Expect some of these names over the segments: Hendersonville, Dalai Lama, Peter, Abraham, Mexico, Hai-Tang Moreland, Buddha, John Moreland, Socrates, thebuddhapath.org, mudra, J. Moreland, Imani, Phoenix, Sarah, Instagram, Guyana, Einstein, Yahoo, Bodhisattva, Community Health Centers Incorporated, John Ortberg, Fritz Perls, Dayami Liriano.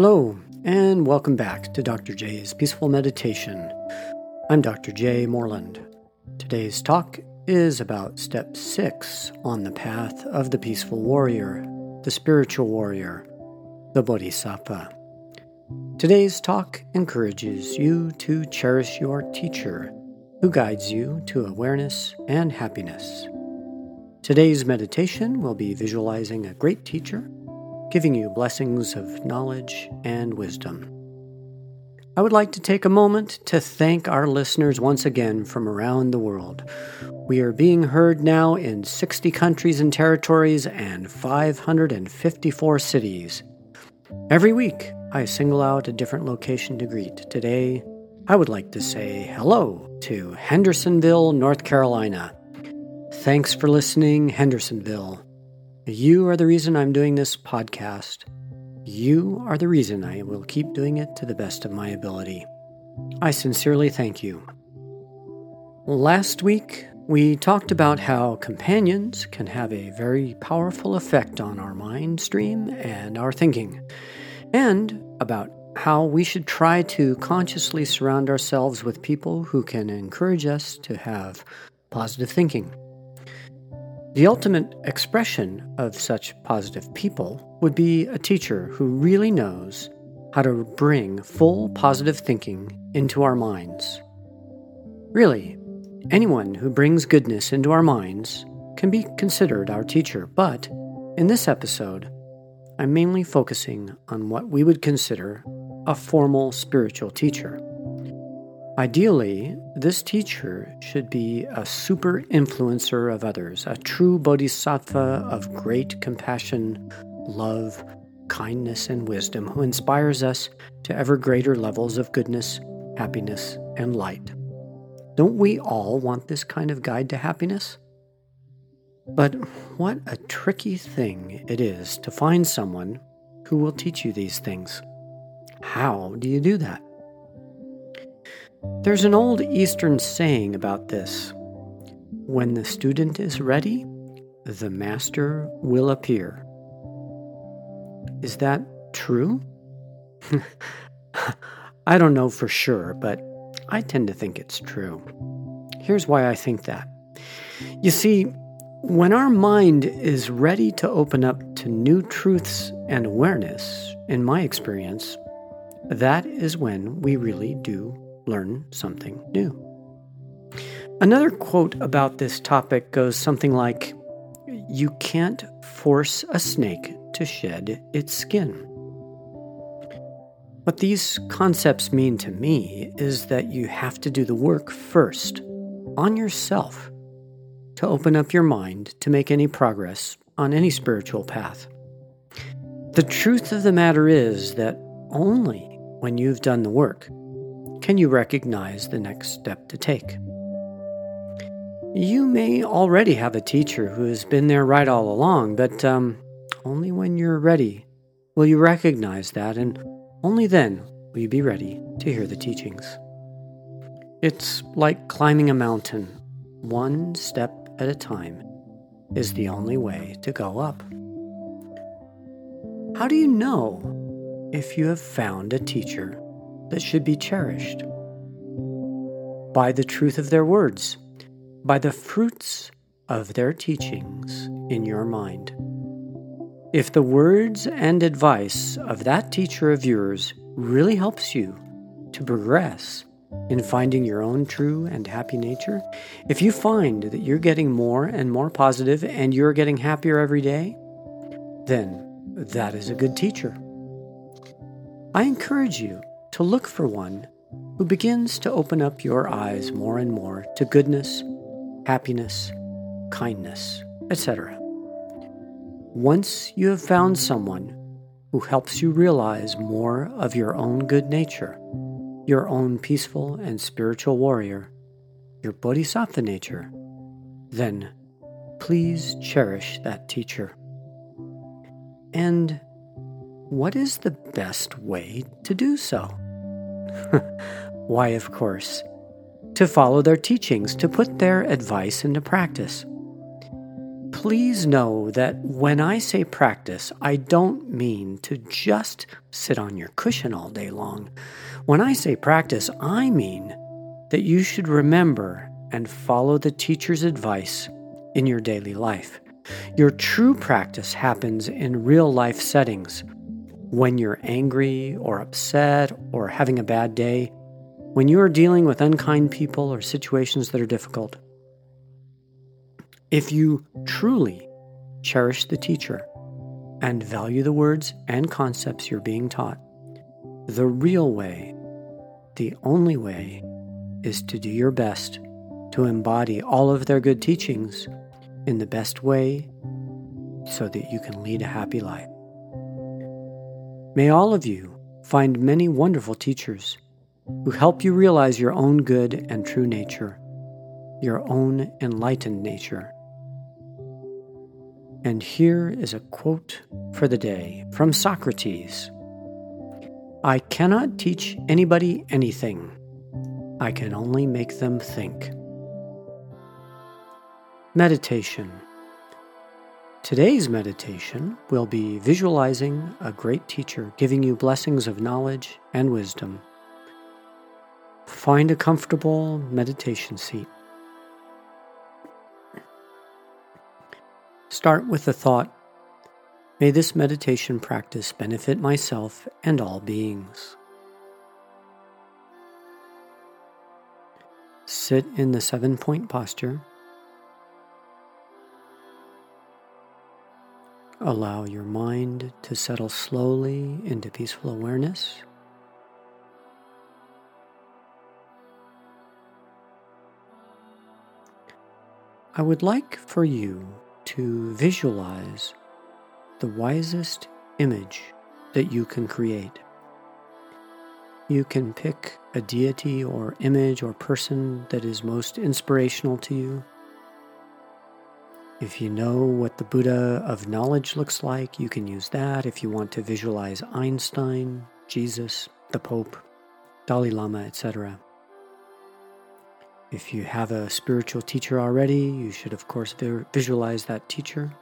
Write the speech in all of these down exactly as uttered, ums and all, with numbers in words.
Hello, and welcome back to Doctor J's Peaceful Meditation. I'm Doctor J. Moreland. Today's talk is about Step six on the path of the peaceful warrior, the spiritual warrior, the Bodhisattva. Today's talk encourages you to cherish your teacher, who guides you to awareness and happiness. Today's meditation will be visualizing a great teacher, giving you blessings of knowledge and wisdom. I would like to take a moment to thank our listeners once again from around the world. We are being heard now in sixty countries and territories and five hundred fifty-four cities. Every week, I single out a different location to greet. Today, I would like to say hello to Hendersonville, North Carolina. Thanks for listening, Hendersonville. You are the reason I'm doing this podcast. You are the reason I will keep doing it to the best of my ability. I sincerely thank you. Last week, we talked about how companions can have a very powerful effect on our mind stream and our thinking, and about how we should try to consciously surround ourselves with people who can encourage us to have positive thinking. The ultimate expression of such positive people would be a teacher who really knows how to bring full positive thinking into our minds. Really, anyone who brings goodness into our minds can be considered our teacher, but in this episode, I'm mainly focusing on what we would consider a formal spiritual teacher. Ideally, this teacher should be a super influencer of others, a true bodhisattva of great compassion, love, kindness, and wisdom who inspires us to ever greater levels of goodness, happiness, and light. Don't we all want this kind of guide to happiness? But what a tricky thing it is to find someone who will teach you these things. How do you do that? There's an old Eastern saying about this. When the student is ready, the master will appear. Is that true? I don't know for sure, but I tend to think it's true. Here's why I think that. You see, when our mind is ready to open up to new truths and awareness, in my experience, that is when we really do learn something new. Another quote about this topic goes something like, "You can't force a snake to shed its skin." What these concepts mean to me is that you have to do the work first, on yourself, to open up your mind to make any progress on any spiritual path. The truth of the matter is that only when you've done the work can you recognize the next step to take. You may already have a teacher who has been there right all along, but um, only when you're ready will you recognize that, and only then will you be ready to hear the teachings. It's like climbing a mountain. One step at a time is the only way to go up. How do you know if you have found a teacher that should be cherished? By the truth of their words, by the fruits of their teachings in your mind. If the words and advice of that teacher of yours really helps you to progress in finding your own true and happy nature, if you find that you're getting more and more positive and you're getting happier every day, then that is a good teacher. I encourage you to look for one who begins to open up your eyes more and more to goodness, happiness, kindness, et cetera. Once you have found someone who helps you realize more of your own good nature, your own peaceful and spiritual warrior, your bodhisattva nature, then please cherish that teacher. And what is the best way to do so? Why, of course, to follow their teachings, to put their advice into practice. please know that when I say practice, I don't mean to just sit on your cushion all day long. When I say practice, I mean that you should remember and follow the teacher's advice in your daily life. Your true practice happens in real-life settings. When you're angry or upset or having a bad day, when you are dealing with unkind people or situations that are difficult. If you truly cherish the teacher and value the words and concepts you're being taught, the real way, the only way, is to do your best to embody all of their good teachings in the best way so that you can lead a happy life. May all of you find many wonderful teachers who help you realize your own good and true nature, your own enlightened nature. And here is a quote for the day from Socrates. "I cannot teach anybody anything. I can only make them think." Meditation. Today's meditation will be visualizing a great teacher giving you blessings of knowledge and wisdom. Find a comfortable meditation seat. Start with the thought, "May this meditation practice benefit myself and all beings." Sit in the seven-point posture. Allow your mind to settle slowly into peaceful awareness. I would like for you to visualize the wisest image that you can create. You can pick a deity or image or person that is most inspirational to you. If you know what the Buddha of knowledge looks like, you can use that. If you want to visualize Einstein, Jesus, the Pope, Dalai Lama, et cetera. If you have a spiritual teacher already, you should, of course, visualize that teacher.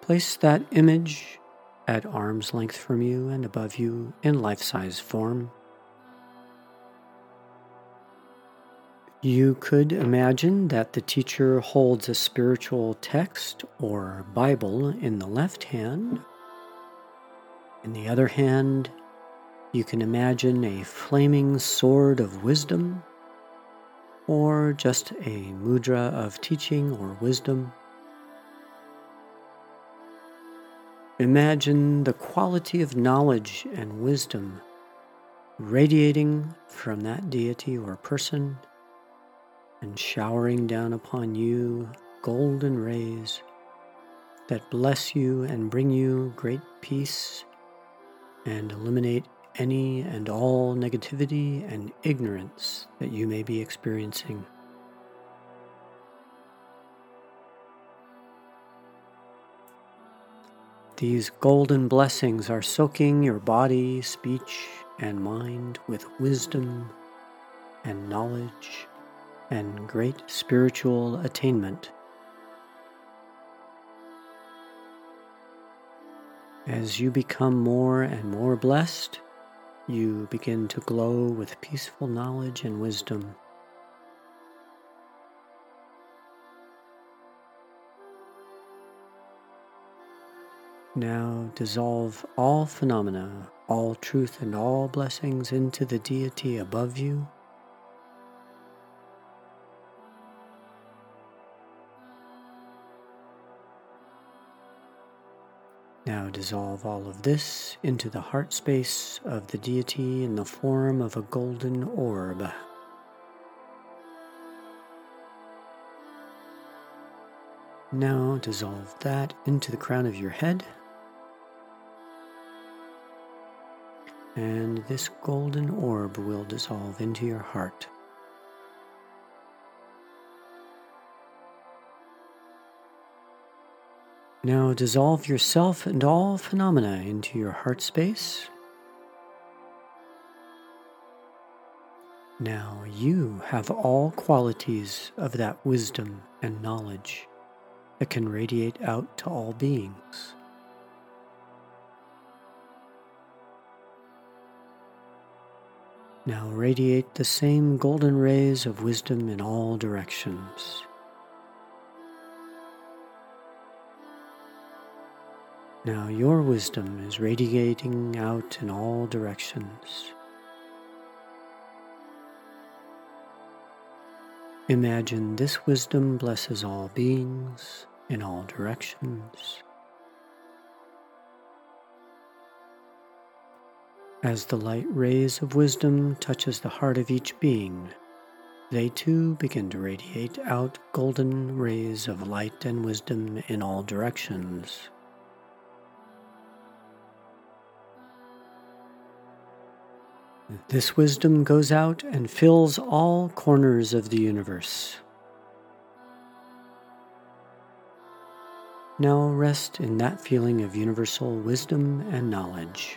Place that image at arm's length from you and above you in life-size form. You could imagine that the teacher holds a spiritual text or Bible in the left hand. In the other hand, you can imagine a flaming sword of wisdom, or just a mudra of teaching or wisdom. Imagine the quality of knowledge and wisdom radiating from that deity or person and showering down upon you golden rays that bless you and bring you great peace and eliminate any and all negativity and ignorance that you may be experiencing. These golden blessings are soaking your body, speech, and mind with wisdom and knowledge and great spiritual attainment. As you become more and more blessed, you begin to glow with peaceful knowledge and wisdom. Now dissolve all phenomena, all truth and all blessings into the deity above you. Now dissolve all of this into the heart space of the deity in the form of a golden orb. Now dissolve that into the crown of your head. And this golden orb will dissolve into your heart. Now dissolve yourself and all phenomena into your heart space. Now you have all qualities of that wisdom and knowledge that can radiate out to all beings. Now radiate the same golden rays of wisdom in all directions. Now your wisdom is radiating out in all directions. Imagine this wisdom blesses all beings in all directions. As the light rays of wisdom touches the heart of each being, they too begin to radiate out golden rays of light and wisdom in all directions. This wisdom goes out and fills all corners of the universe. Now rest in that feeling of universal wisdom and knowledge.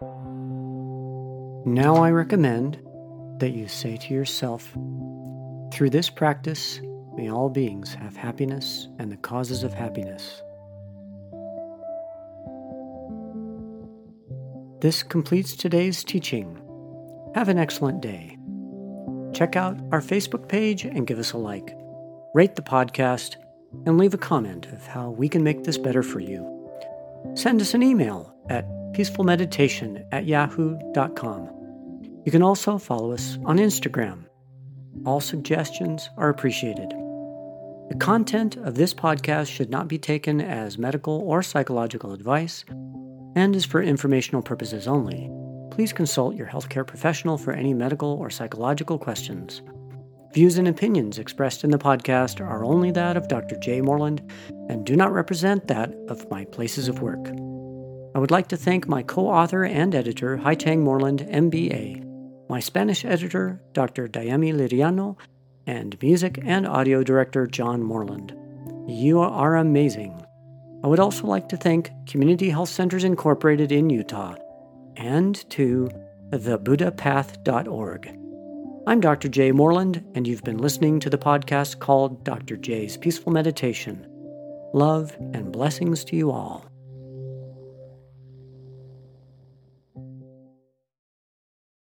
Now I recommend that you say to yourself, through this practice, may all beings have happiness and the causes of happiness. This completes today's teaching. Have an excellent day. Check out our Facebook page and give us a like. Rate the podcast and leave a comment of how we can make this better for you. Send us an email at peacefulmeditation at yahoo dot com. You can also follow us on Instagram. All suggestions are appreciated. The content of this podcast should not be taken as medical or psychological advice and is for informational purposes only. Please consult your healthcare professional for any medical or psychological questions. Views and opinions expressed in the podcast are only that of Doctor J. Moreland and do not represent that of my places of work. I would like to thank my co-author and editor, Hai-Tang Moreland, M B A, my Spanish editor, Doctor Dayami Liriano, and music and audio director, John Moreland. You are amazing. I would also like to thank Community Health Centers Incorporated in Utah and to the buddha path dot org. I'm Doctor J. Moreland, and you've been listening to the podcast called Doctor J's Peaceful Meditation. Love and blessings to you all.